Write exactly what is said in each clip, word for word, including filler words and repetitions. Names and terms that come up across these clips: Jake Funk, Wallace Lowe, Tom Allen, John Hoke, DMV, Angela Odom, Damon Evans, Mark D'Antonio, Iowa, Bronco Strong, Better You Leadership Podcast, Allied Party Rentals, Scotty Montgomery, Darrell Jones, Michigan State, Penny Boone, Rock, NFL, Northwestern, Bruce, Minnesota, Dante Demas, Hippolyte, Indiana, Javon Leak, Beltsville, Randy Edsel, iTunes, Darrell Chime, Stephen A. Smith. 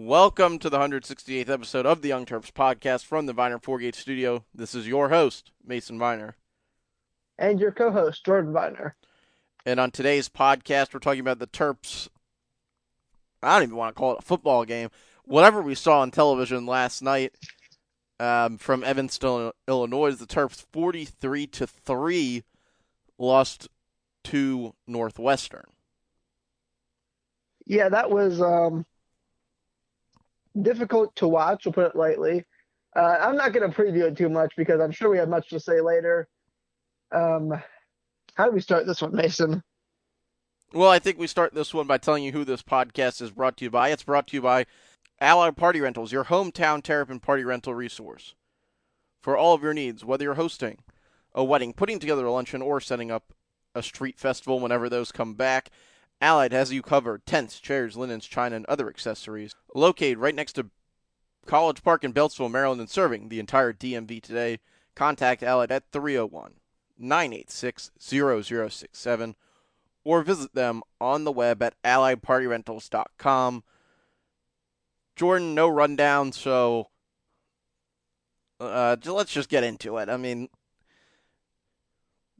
Welcome to the one hundred sixty-eighth episode of the Young Terps Podcast from the Viener Fourgate Studio. This is your host, Mason Viner. And your co-host, Jordan Viner. And on today's podcast, we're talking about the Terps. I don't even want to call it a football game. Whatever we saw on television last night um, from Evanston, Illinois, the Terps forty-three to three lost to Northwestern. Yeah, that was um, difficult to watch, we'll put it lightly. Uh, I'm not going to preview it too much because I'm sure we have much to say later. Um, how do we start this one, Mason? Well, I think we start this one by telling you who this podcast is brought to you by. It's brought to you by Allied Party Rentals, your hometown Terrapin party rental resource. For all of your needs, whether you're hosting a wedding, putting together a luncheon, or setting up a street festival whenever those come back, Allied has you covered. Tents, chairs, linens, china, and other accessories. Located right next to College Park in Beltsville, Maryland, and serving the entire D M V today. Contact Allied at three oh one, nine eight six, zero zero six seven or visit them on the web at allied party rentals dot com. Jordan, no rundown, so uh, let's just get into it. I mean,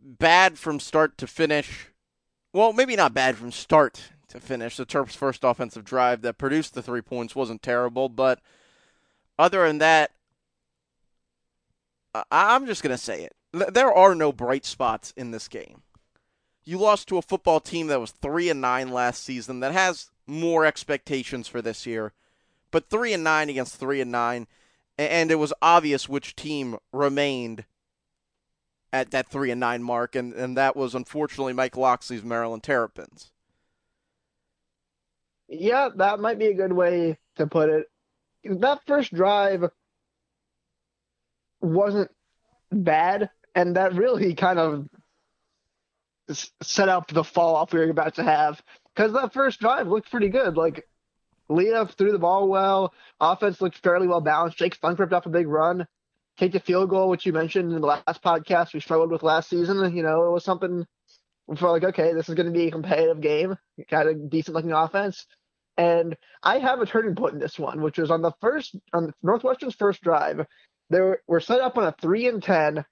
bad from start to finish. Well, maybe not bad from start to finish. The Terps' first offensive drive that produced the three points wasn't terrible, but other than that, I- I'm just going to say it. There are no bright spots in this game. You lost to a football team that was three and nine last season that has more expectations for this year, but three and nine against three and nine, and it was obvious which team remained at that three and nine mark, and, and that was, unfortunately, Mike Loxley's Maryland Terrapins. Yeah, that might be a good way to put it. That first drive wasn't bad, and that really kind of set up the fall-off we were about to have, because that first drive looked pretty good. Like, Lee threw the ball well, offense looked fairly well-balanced, Jake Funk ripped off a big run, take the field goal, which you mentioned in the last podcast we struggled with last season. You know, it was something we felt like, okay, this is going to be a competitive game, kind of decent-looking offense. And I have a turning point in this one, which was on the first, on Northwestern's first drive. They were, were set up on a three and ten,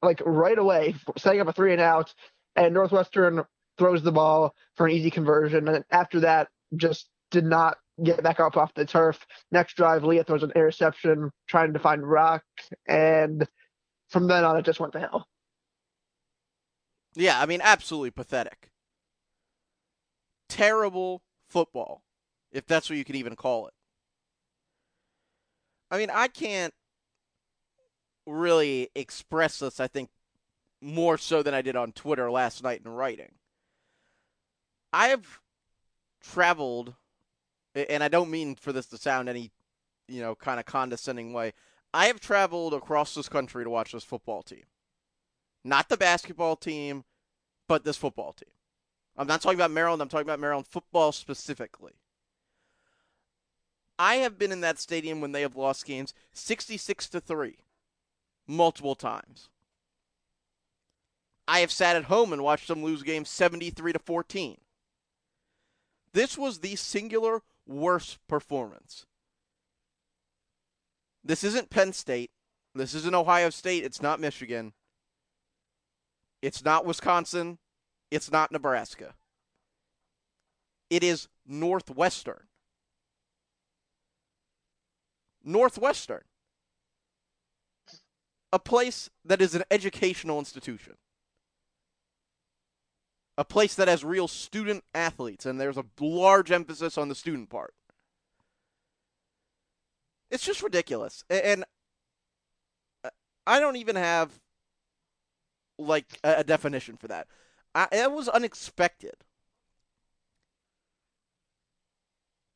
like right away, setting up a three and out, and Northwestern throws the ball for an easy conversion. And after that, just did not get back up off the turf. Next drive, Leah throws an interception, trying to find Rock, and from then on, it just went to hell. Yeah, I mean, absolutely pathetic. Terrible football, if that's what you can even call it. I mean, I can't really express this, I think, more so than I did on Twitter last night in writing. I have traveled, and I don't mean for this to sound any, you know, kind of condescending way. I have traveled across this country to watch this football team. Not the basketball team, but this football team. I'm not talking about Maryland. I'm talking about Maryland football specifically. I have been in that stadium when they have lost games sixty-six to three multiple times. I have sat at home and watched them lose games seventy-three to fourteen. This was the singular worst performance. This isn't Penn State. This isn't Ohio State. It's not Michigan. It's not Wisconsin. It's not Nebraska. It is Northwestern. Northwestern. A place that is an educational institution. A place that has real student athletes, and there's a large emphasis on the student part. It's just ridiculous. And I don't even have, like, a definition for that. I, it was unexpected.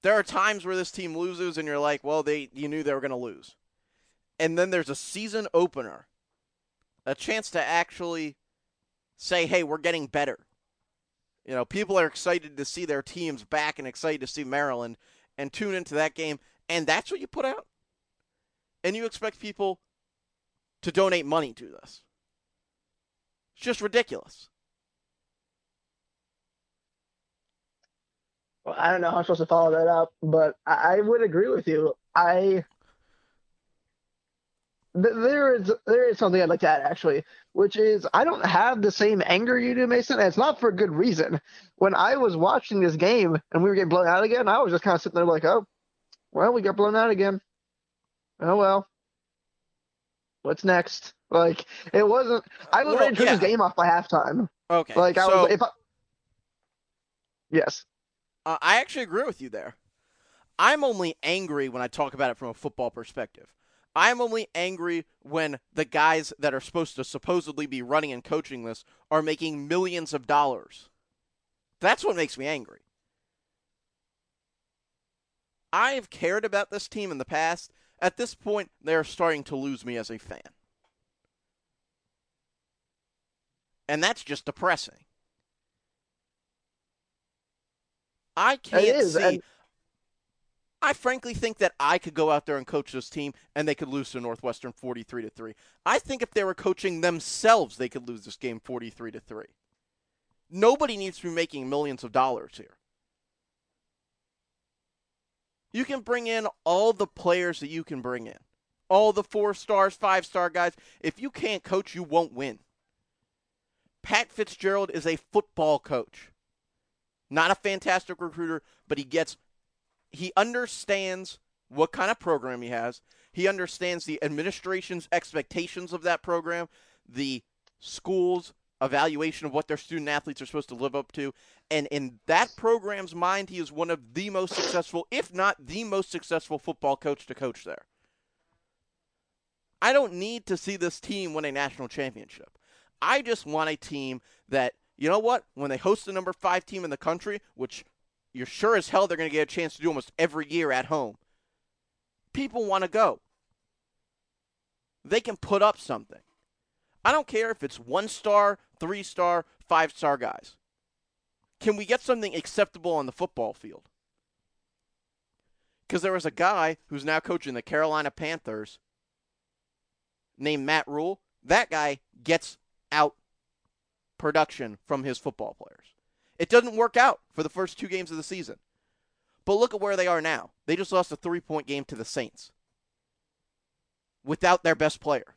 There are times where this team loses, and you're like, well, they you knew they were going to lose. And then there's a season opener. A chance to actually say, hey, we're getting better. You know, people are excited to see their teams back and excited to see Maryland and tune into that game. And that's what you put out? And you expect people to donate money to this. It's just ridiculous. I don't know how I'm supposed to follow that up, but I, I would agree with you. I th- there is there is something I'd like to add, actually, which is I don't have the same anger you do, Mason, and it's not for good reason. When I was watching this game and we were getting blown out again, I was just kind of sitting there like, oh, well, we got blown out again. Oh, well. What's next? Like, it wasn't – I was ready to turn this game off by halftime. Okay. Like, I so, was – if I, Yes. Uh, I actually agree with you there. I'm only angry when I talk about it from a football perspective. I'm only angry when the guys that are supposed to supposedly be running and coaching this are making millions of dollars. That's what makes me angry. I've cared about this team in the past. At this point, they're starting to lose me as a fan. And that's just depressing. I can't it is, see. And... I frankly think that I could go out there and coach this team, and they could lose to Northwestern forty-three to three. I think if they were coaching themselves, they could lose this game forty-three to three. Nobody needs to be making millions of dollars here. You can bring in all the players that you can bring in, all the four stars, five star guys. If you can't coach, you won't win. Pat Fitzgerald is a football coach. Not a fantastic recruiter, but he gets, he understands what kind of program he has. He understands the administration's expectations of that program, the school's evaluation of what their student athletes are supposed to live up to. And in that program's mind, he is one of the most successful, if not the most successful football coach to coach there. I don't need to see this team win a national championship. I just want a team that, you know what? When they host the number five team in the country, which you're sure as hell they're going to get a chance to do almost every year at home, people want to go. They can put up something. I don't care if it's one-star, three-star, five-star guys. Can we get something acceptable on the football field? Because there was a guy who's now coaching the Carolina Panthers named Matt Rule. That guy gets out production from his football players. It doesn't work out for the first two games of the season. But look at where they are now. They just lost a three-point game to the Saints without their best player.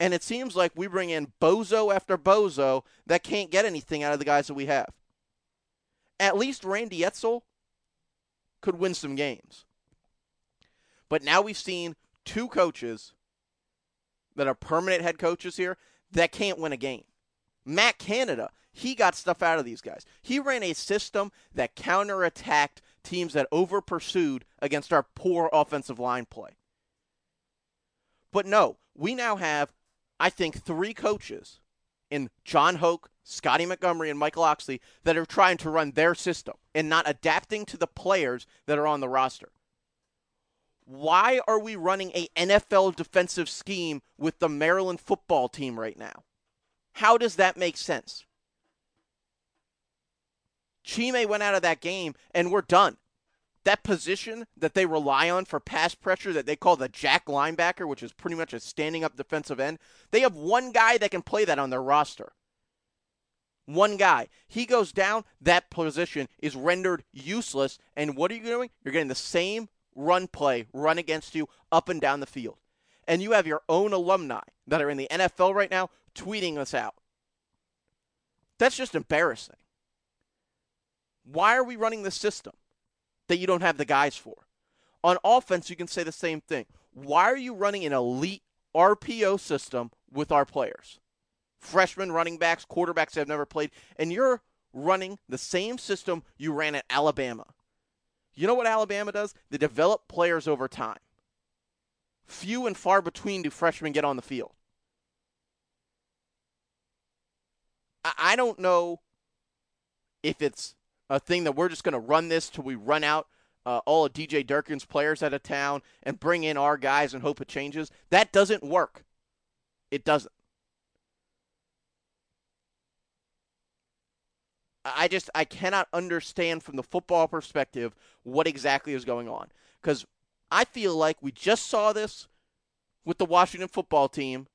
And it seems like we bring in bozo after bozo that can't get anything out of the guys that we have. At least Randy Edsel could win some games. But now we've seen two coaches that are permanent head coaches here that can't win a game. Matt Canada, he got stuff out of these guys. He ran a system that counterattacked teams that over-pursued against our poor offensive line play. But no, we now have, I think, three coaches in John Hoke, Scotty Montgomery, and Michael Oxley that are trying to run their system and not adapting to the players that are on the roster. Why are we running a N F L defensive scheme with the Maryland football team right now? How does that make sense? Chime went out of that game, and we're done. That position that they rely on for pass pressure that they call the jack linebacker, which is pretty much a standing up defensive end, they have one guy that can play that on their roster. One guy. He goes down, that position is rendered useless, and what are you doing? You're getting the same run play, run against you up and down the field. And you have your own alumni that are in the N F L right now tweeting us out. That's just embarrassing. Why are we running this system that you don't have the guys for? On offense, you can say the same thing. Why are you running an elite R P O system with our players? Freshmen, running backs, quarterbacks that have never played, and you're running the same system you ran at Alabama. You know what Alabama does? They develop players over time. Few and far between do freshmen get on the field. I don't know if it's a thing that we're just going to run this till we run out uh, all of D J Durkin's players out of town and bring in our guys and hope it changes. That doesn't work. It doesn't. I just, I cannot understand from the football perspective what exactly is going on. Because I feel like we just saw this with the Washington football team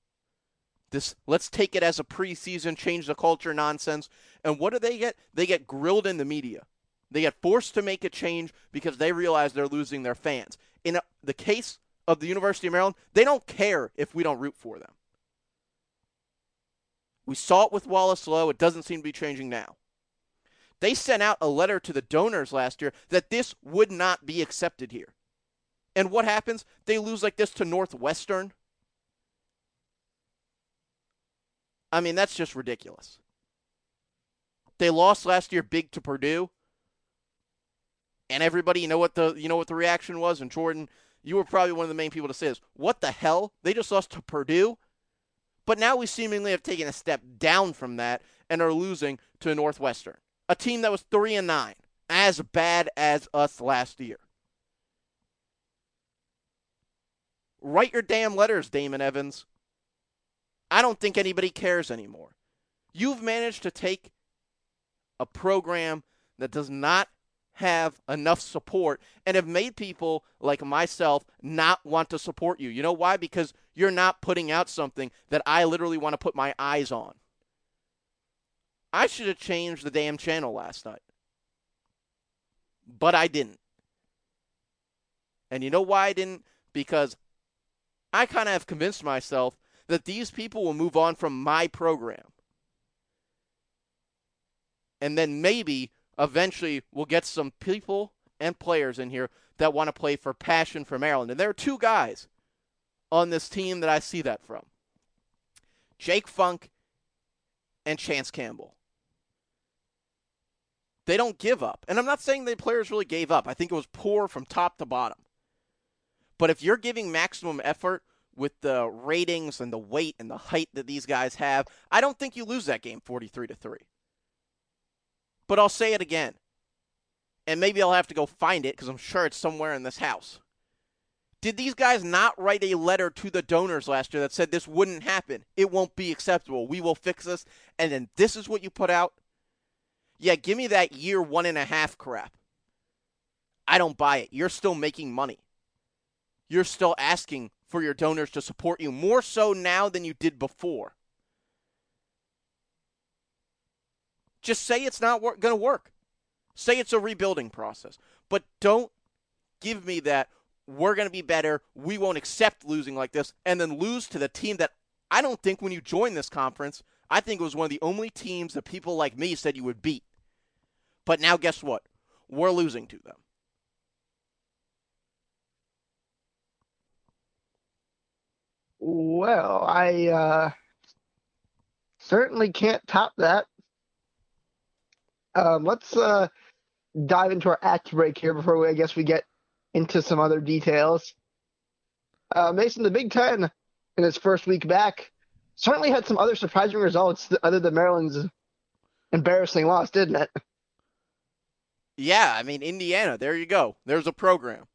this let's take it as a preseason, change the culture nonsense. And what do they get? They get grilled in the media. They get forced to make a change because they realize they're losing their fans. In a, the case of the University of Maryland, they don't care if we don't root for them. We saw it with Wallace Lowe. It doesn't seem to be changing now. They sent out a letter to the donors last year that this would not be accepted here. And what happens? They lose like this to Northwestern. I mean, that's just ridiculous. They lost last year big to Purdue. And everybody, you know what the you know what the reaction was? And Jordan, you were probably one of the main people to say this. What the hell? They just lost to Purdue? But now we seemingly have taken a step down from that and are losing to Northwestern. A team that was three and nine, as bad as us last year. Write your damn letters, Damon Evans. I don't think anybody cares anymore. You've managed to take a program that does not have enough support and have made people like myself not want to support you. You know why? Because you're not putting out something that I literally want to put my eyes on. I should have changed the damn channel last night. But I didn't. And you know why I didn't? Because I kind of have convinced myself that these people will move on from my program. And then maybe, eventually, we'll get some people and players in here that want to play for passion for Maryland. And there are two guys on this team that I see that from. Jake Funk and Chance Campbell. They don't give up. And I'm not saying the players really gave up. I think it was poor from top to bottom. But if you're giving maximum effort with the ratings and the weight and the height that these guys have, I don't think you lose that game forty-three to three. But I'll say it again. And maybe I'll have to go find it because I'm sure it's somewhere in this house. Did these guys not write a letter to the donors last year that said this wouldn't happen? It won't be acceptable. We will fix this. And then this is what you put out? Yeah, give me that year one and a half crap. I don't buy it. You're still making money. You're still asking for your donors to support you, more so now than you did before. Just say it's not wor- going to work. Say it's a rebuilding process. But don't give me that we're going to be better, we won't accept losing like this, and then lose to the team that I don't think when you joined this conference, I think it was one of the only teams that people like me said you would beat. But now guess what? We're losing to them. Well, I uh, certainly can't top that. Um, let's uh, dive into our act break here before we, I guess we get into some other details. Uh, Mason, the Big Ten in his first week back certainly had some other surprising results other than Maryland's embarrassing loss, didn't it? Yeah, I mean, Indiana, there you go. There's a program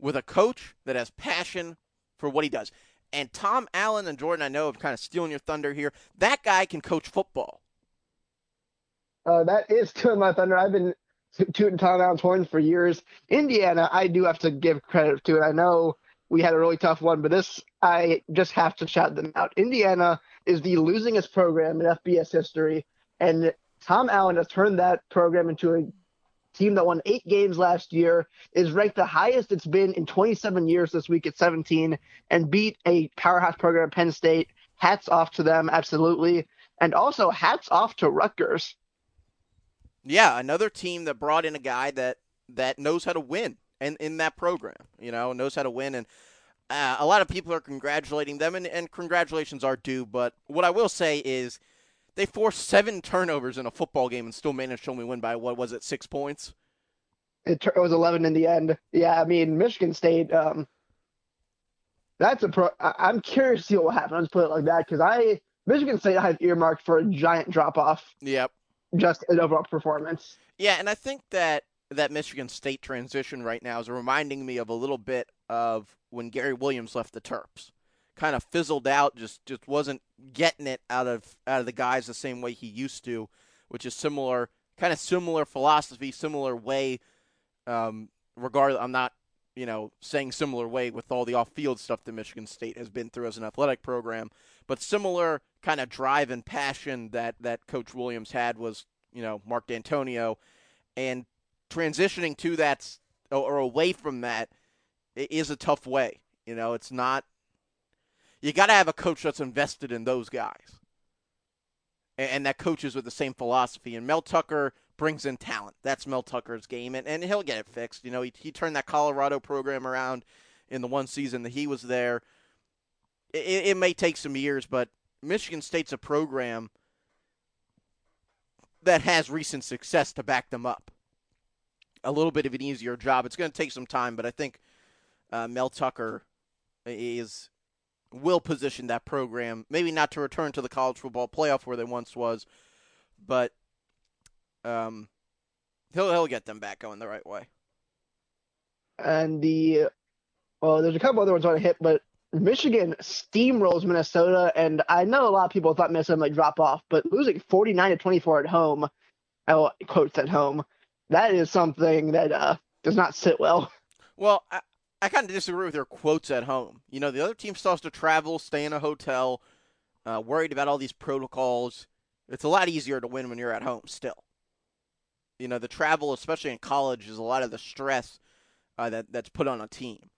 with a coach that has passion for what he does. And Tom Allen and Jordan, I know, I'm kind of stealing your thunder here. That guy can coach football. Uh, that is to my thunder. I've been tooting Tom Allen's horn for years. Indiana, I do have to give credit to it. I know we had a really tough one, but this, I just have to shout them out. Indiana is the losingest program in F B S history, and Tom Allen has turned that program into a team that won eight games last year, is ranked the highest it's been in twenty-seven years this week at seventeen, and beat a powerhouse program, Penn State. Hats off to them, absolutely. And also, hats off to Rutgers. Yeah, another team that brought in a guy that, that knows how to win and in that program, you know, knows how to win. And uh, a lot of people are congratulating them, and, and congratulations are due. But what I will say is they forced seven turnovers in a football game and still managed to only win by, what was it, six points? It was eleven in the end. Yeah, I mean, Michigan State, um, that's a pro. I'm curious to see what will happen. Let's put it like that, because I Michigan State has earmarked for a giant drop-off. Yep. Just an overall performance. Yeah, and I think that that Michigan State transition right now is reminding me of a little bit of when Gary Williams left the Terps. Kind of fizzled out, just, just wasn't getting it out of out of the guys the same way he used to, which is similar, kind of similar philosophy, similar way. Um, regardless, I'm not you know, saying similar way with all the off-field stuff that Michigan State has been through as an athletic program. But similar kind of drive and passion that, that Coach Williams had was, you know, Mark D'Antonio. And transitioning to that or away from that is a tough way. You know, it's not – you got to have a coach that's invested in those guys and, and that coaches with the same philosophy. And Mel Tucker brings in talent. That's Mel Tucker's game, and, and he'll get it fixed. You know, he, he turned that Colorado program around in the one season that he was there. It, it may take some years, but Michigan State's a program that has recent success to back them up. A little bit of an easier job. It's going to take some time, but I think uh, Mel Tucker is will position that program, maybe not to return to the college football playoff where they once was, but um, he'll he'll get them back going the right way. And the well, there's a couple other ones I want to hit, but Michigan steamrolls Minnesota, and I know a lot of people thought Minnesota might drop off, but losing forty-nine to twenty-four at home, I quotes at home. That is something that uh, does not sit well. Well, I, I kind of disagree with their quotes at home. You know, the other team still has to travel, stay in a hotel, uh, worried about all these protocols. It's a lot easier to win when you're at home still. You know, the travel, especially in college, is a lot of the stress uh, that that's put on a team.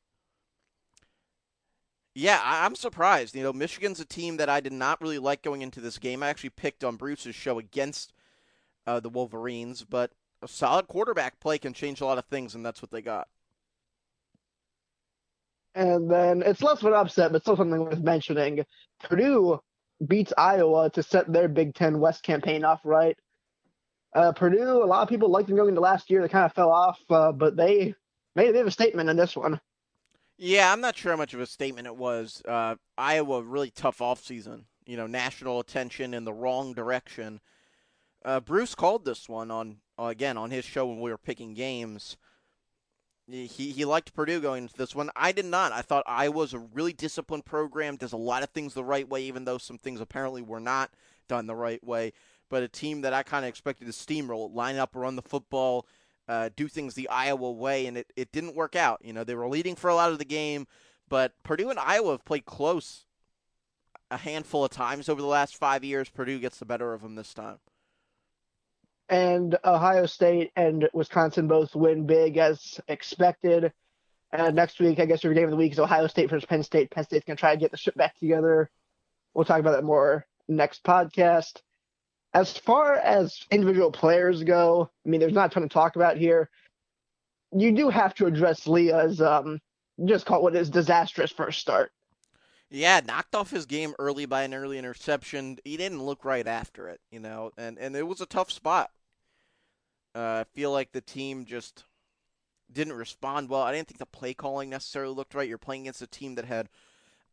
Yeah, I, I'm surprised. You know, Michigan's a team that I did not really like going into this game. I actually picked on Bruce's show against uh, the Wolverines, but a solid quarterback play can change a lot of things, and that's what they got. And then it's less of an upset, but still something worth mentioning. Purdue beats Iowa to set their Big Ten West campaign off right. Uh, Purdue, a lot of people liked them going into last year. They kind of fell off, uh, but they made a bit of a statement in this one. Yeah, I'm not sure how much of a statement it was. Uh, Iowa, really tough offseason. You know, national attention in the wrong direction. Uh, Bruce called this one on, again, on his show when we were picking games. He he liked Purdue going into this one. I did not. I thought Iowa's a really disciplined program, does a lot of things the right way, even though some things apparently were not done the right way. But a team that I kind of expected to steamroll, line up, run the football, uh, do things the Iowa way, and it, it didn't work out. You know, they were leading for a lot of the game, but Purdue and Iowa have played close a handful of times over the last five years. Purdue gets the better of them this time. And Ohio State and Wisconsin both win big as expected. And next week, I guess your game of the week is Ohio State versus Penn State. Penn State's going to try to get the ship back together. We'll talk about that more next podcast. As far as individual players go, I mean, there's not a ton to talk about here. You do have to address Lee as, um, just call it what is disastrous first start. Yeah, knocked off his game early by an early interception. He didn't look right after it, you know, and, and it was a tough spot. Uh, I feel like the team just didn't respond well. I didn't think the play calling necessarily looked right. You're playing against a team that had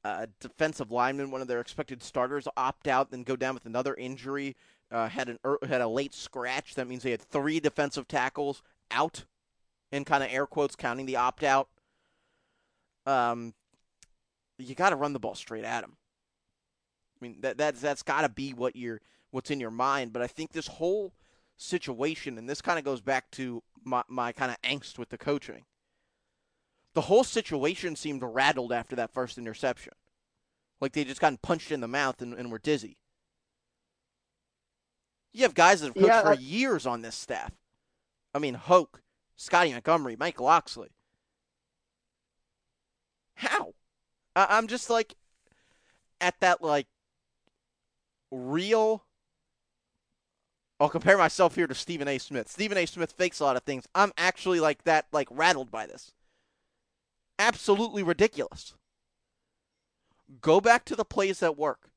a uh, defensive lineman, one of their expected starters, opt out, then go down with another injury, uh, had an had a late scratch. That means they had three defensive tackles out, in kind of air quotes, counting the opt out. Um. You got to run the ball straight at him. I mean, that that's that's got to be what you're what's in your mind. But I think this whole situation, and this kind of goes back to my my kind of angst with the coaching. The whole situation seemed rattled after that first interception, like they just gotten punched in the mouth and, and were dizzy. You have guys that have coached yeah, for years on this staff. I mean, Hoke, Scotty Montgomery, Mike Loxley. How? I'm just, like, at that, like, real – I'll compare myself here to Stephen A. Smith. Stephen A. Smith fakes a lot of things. I'm actually, like, that, like, rattled by this. Absolutely ridiculous. Go back to the plays that work.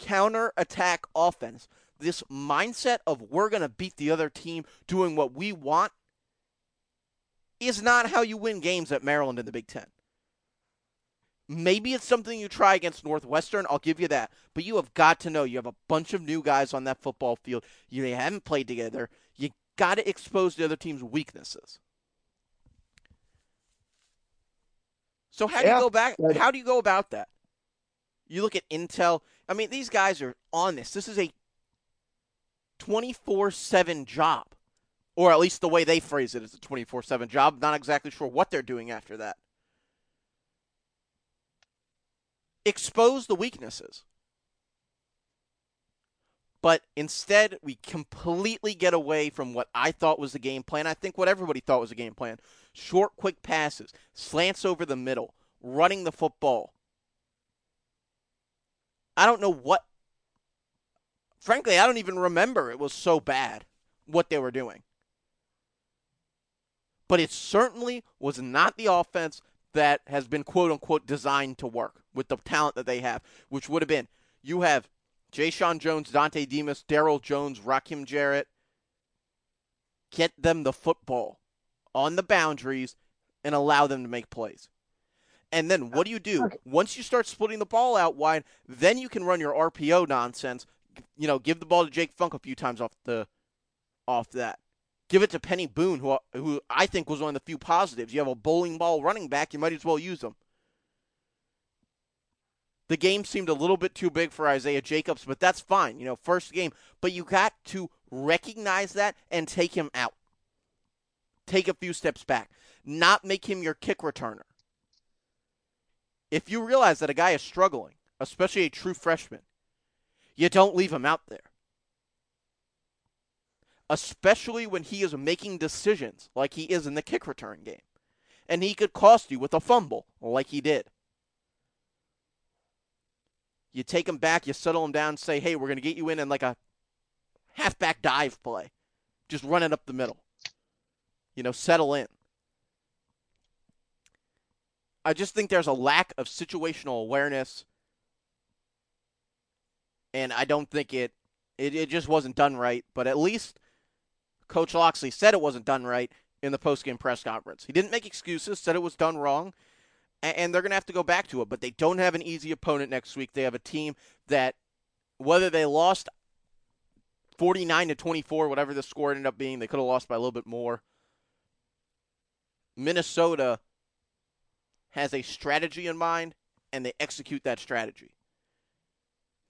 Counter-attack offense. This mindset of we're going to beat the other team doing what we want is not how you win games at Maryland in the Big Ten. Maybe it's something you try against Northwestern. I'll give you that. But you have got to know you have a bunch of new guys on that football field. You they haven't played together. You got to expose the other team's weaknesses. So how do yeah. you go back? How do you go about that? You look at intel. I mean, these guys are on this. This is a twenty-four seven job. Or at least the way they phrase it, it's a twenty-four seven job. Not exactly sure what they're doing after that. Expose the weaknesses. But instead, we completely get away from what I thought was the game plan. I think what everybody thought was the game plan. Short, quick passes. Slants over the middle. Running the football. I don't know what. Frankly, I don't even remember. It was so bad what they were doing. But it certainly was not the offense that has been, quote unquote, designed to work with the talent that they have, which would have been, you have Jayshon Jones, Dante Demas, Darrell Jones, Rakim Jarrett. Get them the football on the boundaries and allow them to make plays. And then what do you do? Once you start splitting the ball out wide, then you can run your R P O nonsense. You know, give the ball to Jake Funk a few times off the off that. Give it to Penny Boone, who who I think was one of the few positives. You have a bowling ball running back, you might as well use him. The game seemed a little bit too big for Isaiah Jacobs, but that's fine. You know, first game. But you got to recognize that and take him out. Take a few steps back. Not make him your kick returner. If you realize that a guy is struggling, especially a true freshman, you don't leave him out there. Especially when he is making decisions like he is in the kick return game. And he could cost you with a fumble like he did. You take him back, you settle him down, say, hey, we're going to get you in in like a halfback dive play. Just run it up the middle. You know, settle in. I just think there's a lack of situational awareness. And I don't think it, it, it just wasn't done right. But at least Coach Loxley said it wasn't done right in the postgame press conference. He didn't make excuses, said it was done wrong, and, and they're going to have to go back to it. But they don't have an easy opponent next week. They have a team that, whether they lost forty-nine to twenty-four, whatever the score ended up being, they could have lost by a little bit more. Minnesota has a strategy in mind, and they execute that strategy.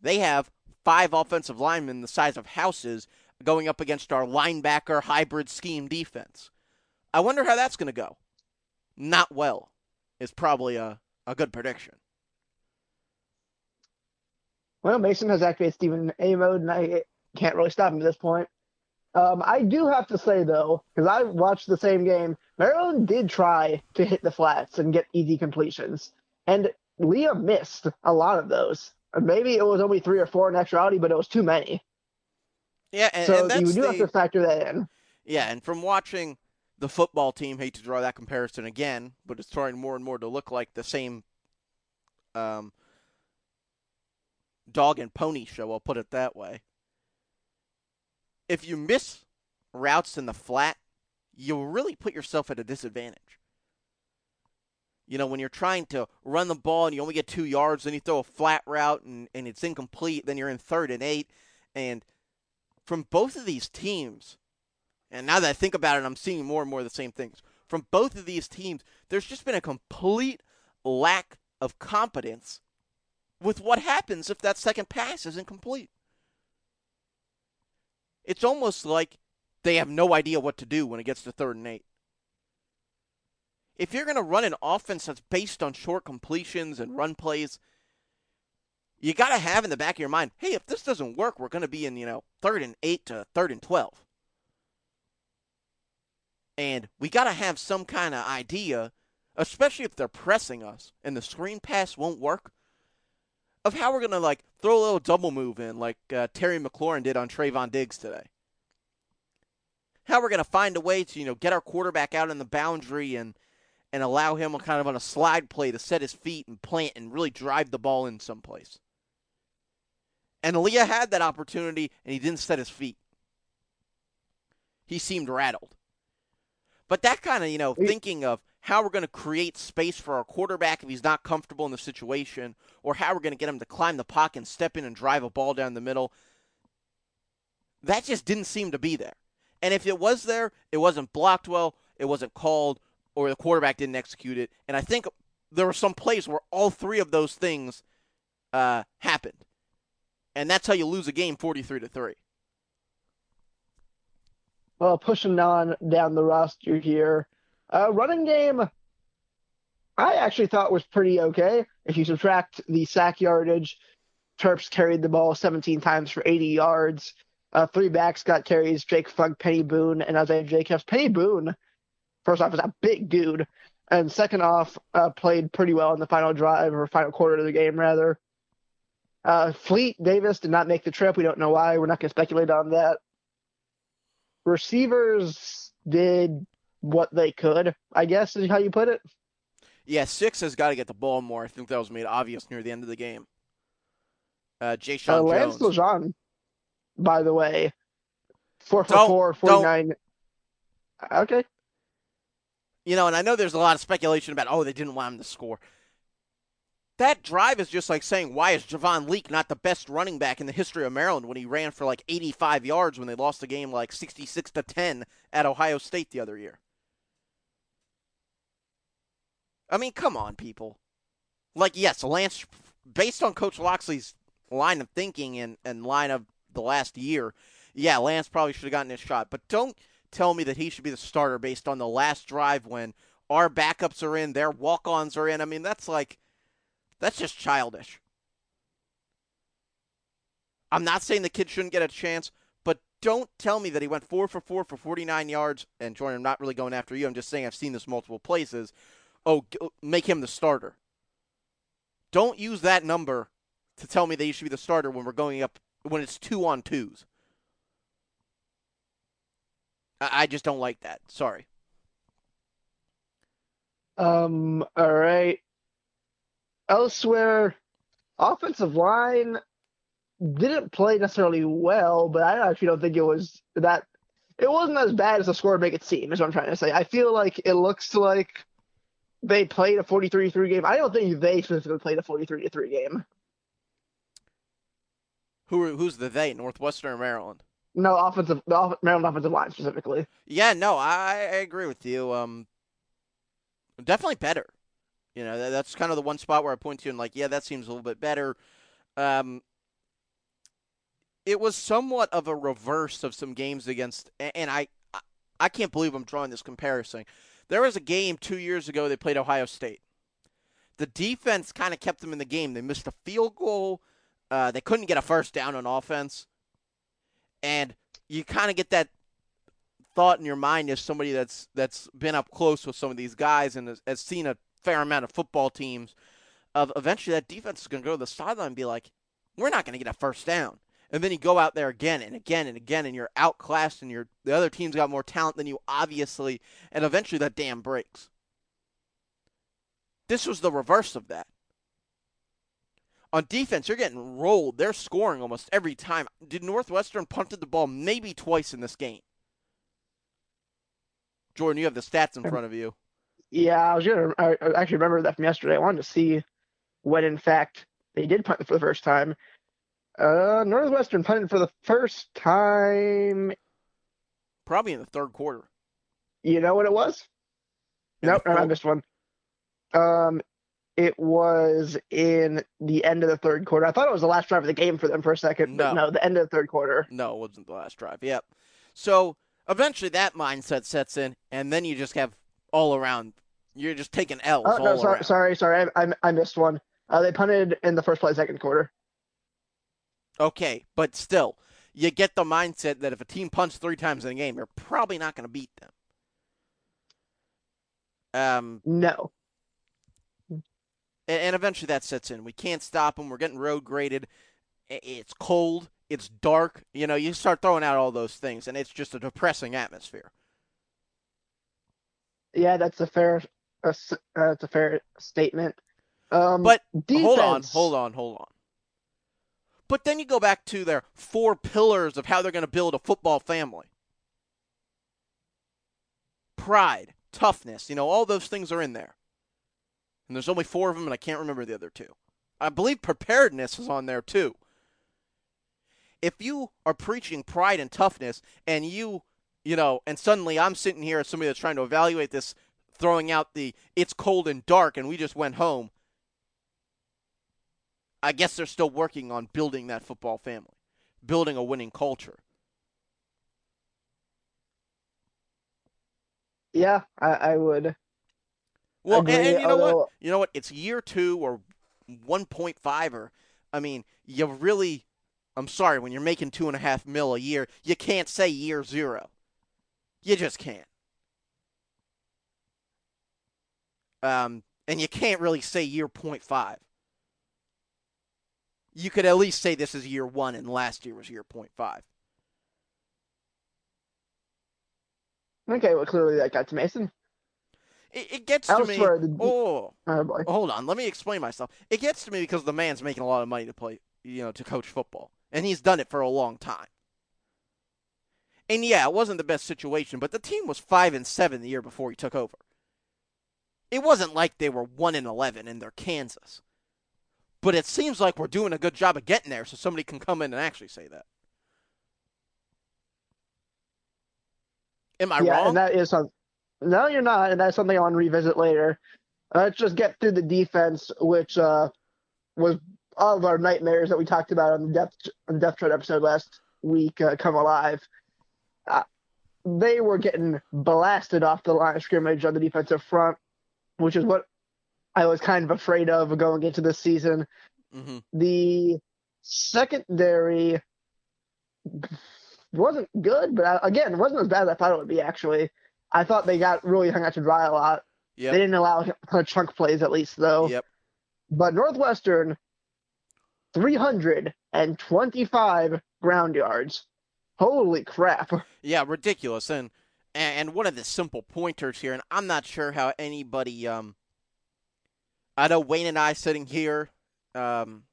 They have five offensive linemen the size of houses going up against our linebacker hybrid scheme defense. I wonder how that's going to go. Not well is probably a, a good prediction. Well, Mason has activated Stephen A mode, and I can't really stop him at this point. Um, I do have to say, though, because I watched the same game, Maryland did try to hit the flats and get easy completions. And Leah missed a lot of those. Maybe it was only three or four in actuality, but it was too many. Yeah, and, so and that's you do the, have to factor that in. Yeah, and from watching the football team, hate to draw that comparison again, but it's starting more and more to look like the same um, dog and pony show, I'll put it that way. If you miss routes in the flat, you really put yourself at a disadvantage. You know, when you're trying to run the ball and you only get two yards, then you throw a flat route and, and it's incomplete, then you're in third and eight. And from both of these teams, and now that I think about it, I'm seeing more and more of the same things. From both of these teams, there's just been a complete lack of competence with what happens if that second pass is incomplete. It's almost like they have no idea what to do when it gets to third and eight. If you're going to run an offense that's based on short completions and run plays, you got to have in the back of your mind, hey, if this doesn't work, we're going to be in, you know, third and eight to third and twelve. And we got to have some kind of idea, especially if they're pressing us and the screen pass won't work, of how we're going to, like, throw a little double move in like uh, Terry McLaurin did on Trayvon Diggs today. How we're going to find a way to, you know, get our quarterback out in the boundary and, and allow him kind of on a slide play to set his feet and plant and really drive the ball in someplace. And Leah had that opportunity, and he didn't set his feet. He seemed rattled. But that kind of, you know, thinking of how we're going to create space for our quarterback if he's not comfortable in the situation, or how we're going to get him to climb the pocket and step in and drive a ball down the middle, that just didn't seem to be there. And if it was there, it wasn't blocked well, it wasn't called, or the quarterback didn't execute it. And I think there were some plays where all three of those things uh, happened. And that's how you lose a game forty-three to three. uh, pushing on down the roster here. Uh, running game, I actually thought was pretty okay. If you subtract the sack yardage, Terps carried the ball seventeen times for eighty yards. Uh, three backs got carries, Jake Funk, Penny Boone, and Isaiah Jacobs. Penny Boone, first off, is a big dude. And second off, uh, played pretty well in the final drive, or final quarter of the game, rather. Uh, Fleet Davis did not make the trip. We don't know why. We're not going to speculate on that. Receivers did what they could, I guess is how you put it. Yeah, Six has got to get the ball more. I think that was made obvious near the end of the game. Uh, Jay Sean uh, Lance Jones. Lejeune, by the way, four for four, forty-nine. Don't. Okay. You know, and I know there's a lot of speculation about, oh, they didn't want him to score. That drive is just like saying, why is Javon Leak not the best running back in the history of Maryland when he ran for like eighty-five yards when they lost the game like sixty-six to ten at Ohio State the other year? I mean, come on, people. Like, yes, Lance, based on Coach Loxley's line of thinking and, and line of the last year, yeah, Lance probably should have gotten his shot. But don't tell me that he should be the starter based on the last drive when our backups are in, their walk-ons are in. I mean, that's like, that's just childish. I'm not saying the kid shouldn't get a chance, but don't tell me that he went four for four for forty-nine yards. And, Jordan, I'm not really going after you. I'm just saying I've seen this multiple places. Oh, make him the starter. Don't use that number to tell me that he should be the starter when we're going up, when it's two on twos. I just don't like that. Sorry. Um. All right. Elsewhere, offensive line didn't play necessarily well, but I actually don't think it was that. It wasn't as bad as the score make it seem, is what I'm trying to say. I feel like it looks like they played a forty-three to three game. I don't think they specifically played a forty-three to three game. Who who's the they? Northwestern or Maryland? No, offensive the Maryland offensive line specifically. Yeah, no, I, I agree with you. Um, definitely better. You know, that, that's kind of the one spot where I point to and like, yeah, that seems a little bit better. Um, it was somewhat of a reverse of some games against, and I I can't believe I'm drawing this comparison. There was a game two years ago they played Ohio State. The defense kind of kept them in the game. They missed a field goal. Uh, they couldn't get a first down on offense. And you kind of get that thought in your mind as somebody that's that's been up close with some of these guys and has, has seen a fair amount of football teams, of eventually that defense is going to go to the sideline and be like, we're not going to get a first down. And then you go out there again and again and again, and you're outclassed, and you're, the other team's got more talent than you, obviously, and eventually that dam breaks. This was the reverse of that. On defense, you're getting rolled. They're scoring almost every time. Did Northwestern punted the ball maybe twice in this game? Jordan, you have the stats in front of you. Yeah, I was gonna. I actually remember that from yesterday. I wanted to see when, in fact, they did punt for the first time. Uh, Northwestern punted for the first time, probably in the third quarter. You know what it was? In nope, no, I missed one. Um, it was in the end of the third quarter. I thought it was the last drive of the game for them for a second, no. but no, the end of the third quarter. No, it wasn't the last drive. Yep. So eventually that mindset sets in, and then you just have all around. You're just taking L's. Oh, no, all sorry, around. sorry, sorry, I, I, I missed one. Uh, they punted in the first play, second quarter. Okay, but still, you get the mindset that if a team punts three times in a game, you're probably not going to beat them. Um, no. And, and eventually that sets in. We can't stop them. We're getting road graded. It's cold. It's dark. You know, you start throwing out all those things, and it's just a depressing atmosphere. Yeah, that's a fair, uh, that's a fair statement. Um, but defense. hold on, hold on, hold on. But then you go back to their four pillars of how they're going to build a football family. Pride, toughness, you know, all those things are in there. And there's only four of them, and I can't remember the other two. I believe preparedness is on there, too. If you are preaching pride and toughness, and you, you know, and suddenly I'm sitting here as somebody that's trying to evaluate this, throwing out the, it's cold and dark, and we just went home. I guess they're still working on building that football family, building a winning culture. Yeah, I, I would. Well, agree, and, and you know although... what? You know what? It's year two or one point five or, I mean, you really, I'm sorry, when you're making two and a half mil a year, you can't say year zero. You just can't. Um, and you can't really say year point five. You could at least say this is year one and last year was year point five. Okay, well, clearly that got to Mason. It, it gets to me. The, oh, oh boy. Hold on. Let me explain myself. It gets to me because the man's making a lot of money to play, you know, to coach football. And he's done it for a long time. And, yeah, it wasn't the best situation, but the team was five and seven the year before he took over. It wasn't like they were one and eleven and they're Kansas. But it seems like we're doing a good job of getting there, so somebody can come in and actually say that. Am I yeah, wrong? And that is something. No, you're not, and that's something I want to revisit later. Uh, let's just get through the defense, which uh, was all of our nightmares that we talked about on the depth on depth chart episode last week uh, come alive. Uh, they were getting blasted off the line of scrimmage on the defensive front, which is what I was kind of afraid of going into this season. Mm-hmm. The secondary wasn't good, but I, again, it wasn't as bad as I thought it would be, actually. I thought they got really hung out to dry a lot. Yep. They didn't allow a ton of chunk plays, at least, though. Yep. But Northwestern, three hundred twenty-five ground yards. Holy crap. Yeah, ridiculous. And and one of the simple pointers here, and I'm not sure how anybody... Um, I know Wayne and I sitting here um,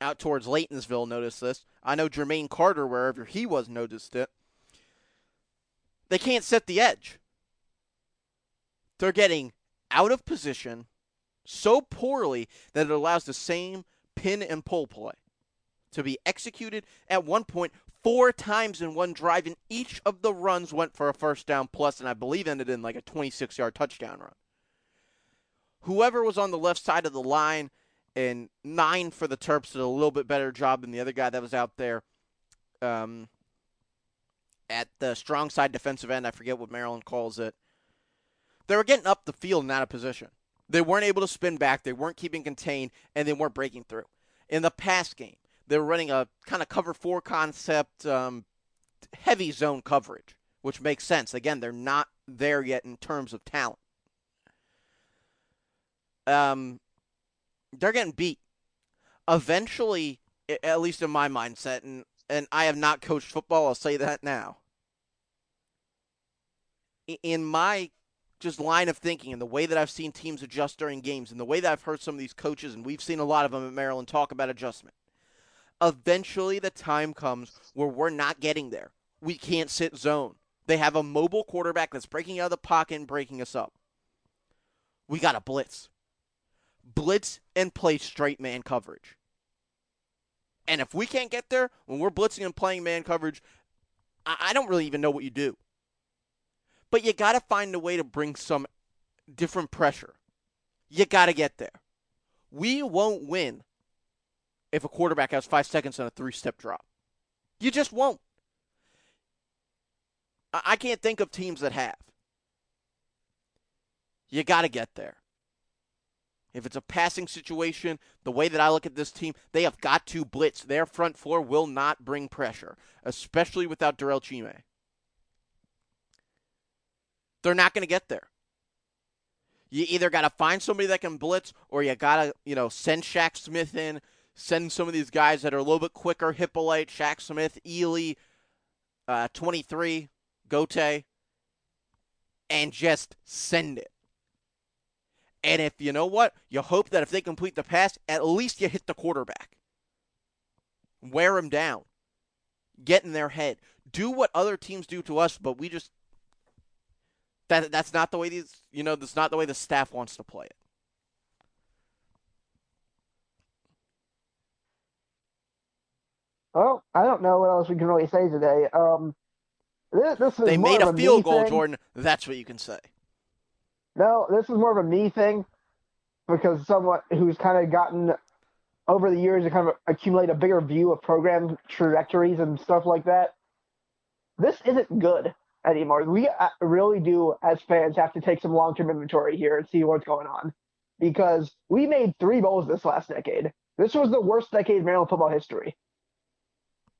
out towards Laytonsville noticed this. I know Jermaine Carter, wherever he was, noticed it. They can't set the edge. They're getting out of position so poorly that it allows the same pin and pull play to be executed at one point four times in one drive, and each of the runs went for a first down plus, and I believe ended in like a twenty-six-yard touchdown run. Whoever was on the left side of the line, and nine for the Terps, did a little bit better job than the other guy that was out there. Um... At the strong side defensive end, I forget what Maryland calls it. They were getting up the field and out of position. They weren't able to spin back. They weren't keeping contained, and they weren't breaking through. In the pass game, they were running a kind of cover four concept, um, heavy zone coverage, which makes sense. Again, they're not there yet in terms of talent. Um, they're getting beat. Eventually, at least in my mindset, and And I have not coached football, I'll say that now. In my just line of thinking and the way that I've seen teams adjust during games and the way that I've heard some of these coaches, and we've seen a lot of them at Maryland talk about adjustment, eventually the time comes where we're not getting there. We can't sit zone. They have a mobile quarterback that's breaking out of the pocket and breaking us up. We got to blitz. Blitz and play straight man coverage. And if we can't get there, when we're blitzing and playing man coverage, I, I don't really even know what you do. But you got to find a way to bring some different pressure. You got to get there. We won't win if a quarterback has five seconds on a three-step drop. You just won't. I, I can't think of teams that have. You got to get there. If it's a passing situation, the way that I look at this team, they have got to blitz. Their front four will not bring pressure, especially without Darrell Chime. They're not going to get there. You either got to find somebody that can blitz, or you got to, you know, send Shaq Smith in, send some of these guys that are a little bit quicker, Hippolyte, Shaq Smith, Ely, uh, twenty-three, Gote, and just send it. And if, you know what, you hope that if they complete the pass, at least you hit the quarterback. Wear them down. Get in their head. Do what other teams do to us, but we just, that that's not the way these, you know, that's not the way the staff wants to play it. Well, I don't know what else we can really say today. Um, this, this is they made a field goal, thing. Jordan. That's what you can say. No, this is more of a me thing, because someone who's kind of gotten over the years to kind of accumulate a bigger view of program trajectories and stuff like that. This isn't good. anymore. We really do, as fans, have to take some long-term inventory here and see what's going on, because we made three bowls this last decade. This was the worst decade in Maryland football history.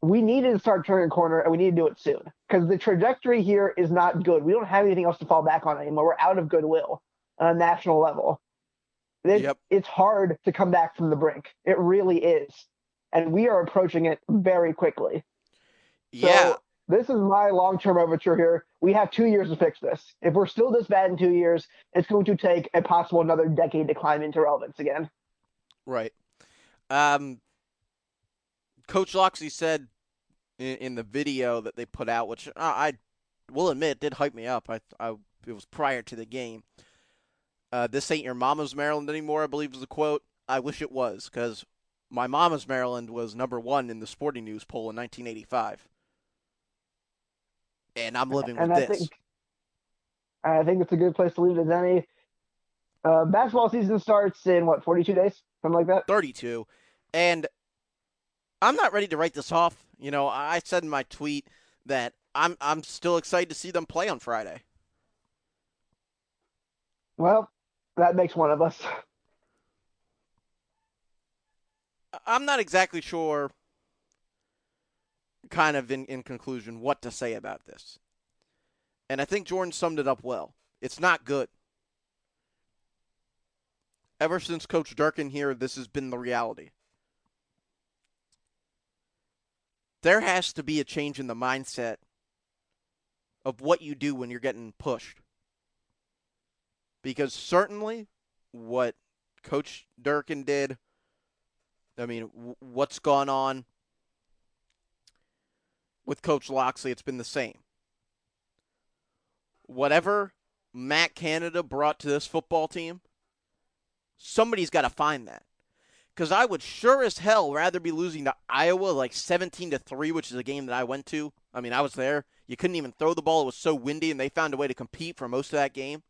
We needed to start turning a corner, and we need to do it soon, because the trajectory here is not good. We don't have anything else to fall back on anymore. We're out of goodwill on a national level. It, yep. It's hard to come back from the brink. It really is. And we are approaching it very quickly. Yeah. So this is my long-term overture here. We have two years to fix this. If we're still this bad in two years, it's going to take a possible another decade to climb into relevance again. Right. Um, Coach Loxley said in, in the video that they put out, which I, I will admit did hype me up. I, I it was prior to the game. Uh, this ain't your mama's Maryland anymore, I believe is the quote. I wish it was, because my mama's Maryland was number one in the Sporting News poll in nineteen eighty-five. And I'm living with and I this. Think, I think it's a good place to leave it as any. Uh, basketball season starts in, what, forty-two days? Something like that? thirty-two. And I'm not ready to write this off. You know, I said in my tweet that I'm I'm still excited to see them play on Friday. Well, that makes one of us. I'm not exactly sure, kind of in, in conclusion, what to say about this. And I think Jordan summed it up well. It's not good. Ever since Coach Durkin here, this has been the reality. There has to be a change in the mindset of what you do when you're getting pushed. Because certainly what Coach Durkin did, I mean, w- what's gone on with Coach Loxley, it's been the same. Whatever Matt Canada brought to this football team, somebody's got to find that. Because I would sure as hell rather be losing to Iowa like seventeen to three, which is a game that I went to. I mean, I was there. You couldn't even throw the ball. It was so windy, and they found a way to compete for most of that game.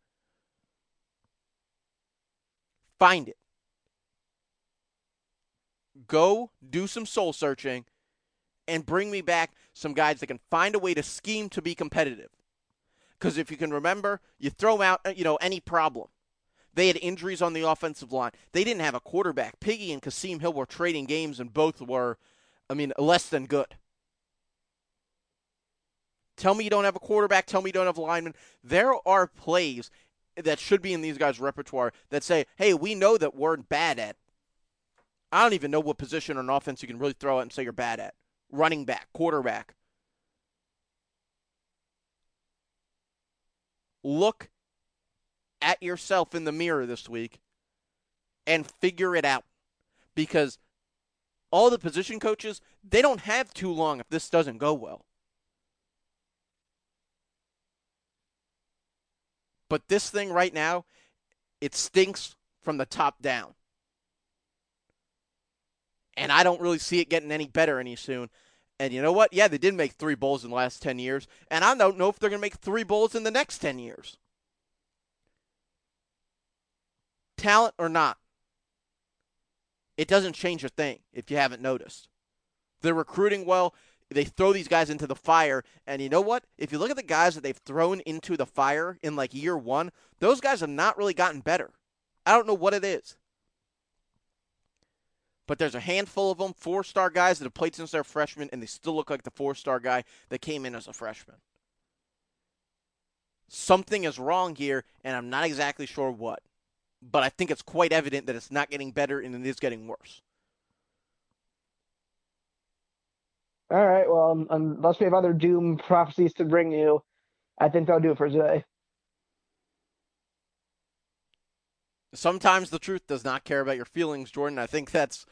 Find it. Go do some soul searching and bring me back some guys that can find a way to scheme to be competitive. Because if you can remember, you throw out, you know, any problem. They had injuries on the offensive line. They didn't have a quarterback. Piggy and Kasim Hill were trading games, and both were, I mean, less than good. Tell me you don't have a quarterback. Tell me you don't have a lineman. There are plays that should be in these guys' repertoire that say, hey, we know that we're bad at. I don't even know what position on offense you can really throw at and say you're bad at. Running back, quarterback. Look at yourself in the mirror this week and figure it out, because all the position coaches, they don't have too long if this doesn't go well. But this thing right now, it stinks from the top down. And I don't really see it getting any better any soon. And you know what? Yeah, they did make three bowls in the last ten years. And I don't know if they're going to make three bowls in the next ten years. Talent or not, it doesn't change a thing if you haven't noticed. They're recruiting well. They throw these guys into the fire. And you know what? If you look at the guys that they've thrown into the fire in like year one, those guys have not really gotten better. I don't know what it is. But there's a handful of them, four-star guys that have played since they're freshmen, and they still look like the four-star guy that came in as a freshman. Something is wrong here, and I'm not exactly sure what. But I think it's quite evident that it's not getting better and it is getting worse. All right, well, unless we have other doom prophecies to bring you, I think that'll do it for today. Sometimes the truth does not care about your feelings, Jordan. I think that's,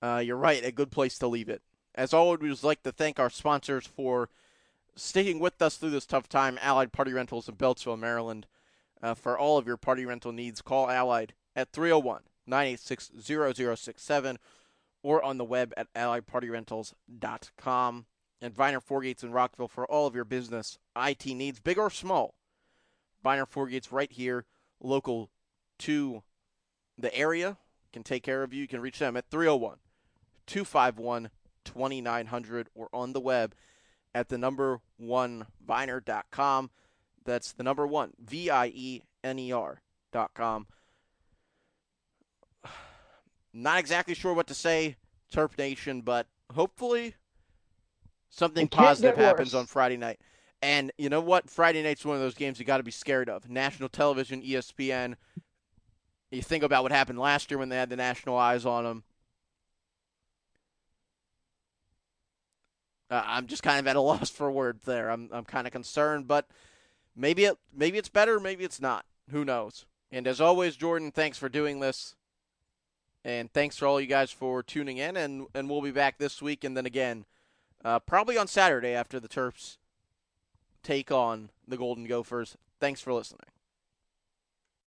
uh, you're right, a good place to leave it. As always, we would like to thank our sponsors for sticking with us through this tough time, Allied Party Rentals in Beltsville, Maryland. Uh, for all of your party rental needs, call Allied at three oh one, nine eight six, zero zero six seven. Or on the web at allied party rentals dot com. And Viener Fourgates in Rockville for all of your business I T needs, big or small. Viener Fourgates right here, local to the area, can take care of you. You can reach them at three oh one, two five one, two nine zero zero or on the web at the number one Viner dot com. That's the number one, V I E N E R dot com. Not exactly sure what to say, Terp Nation, but hopefully something positive happens on Friday night. And you know what? Friday night's one of those games you got to be scared of. National television, E S P N. You think about what happened last year when they had the national eyes on them. Uh, I'm just kind of at a loss for words there. I'm I'm kind of concerned, but maybe it maybe it's better, maybe it's not. Who knows? And as always, Jordan, thanks for doing this. And thanks for all you guys for tuning in, and, and we'll be back this week and then again, uh, probably on Saturday after the Terps take on the Golden Gophers. Thanks for listening.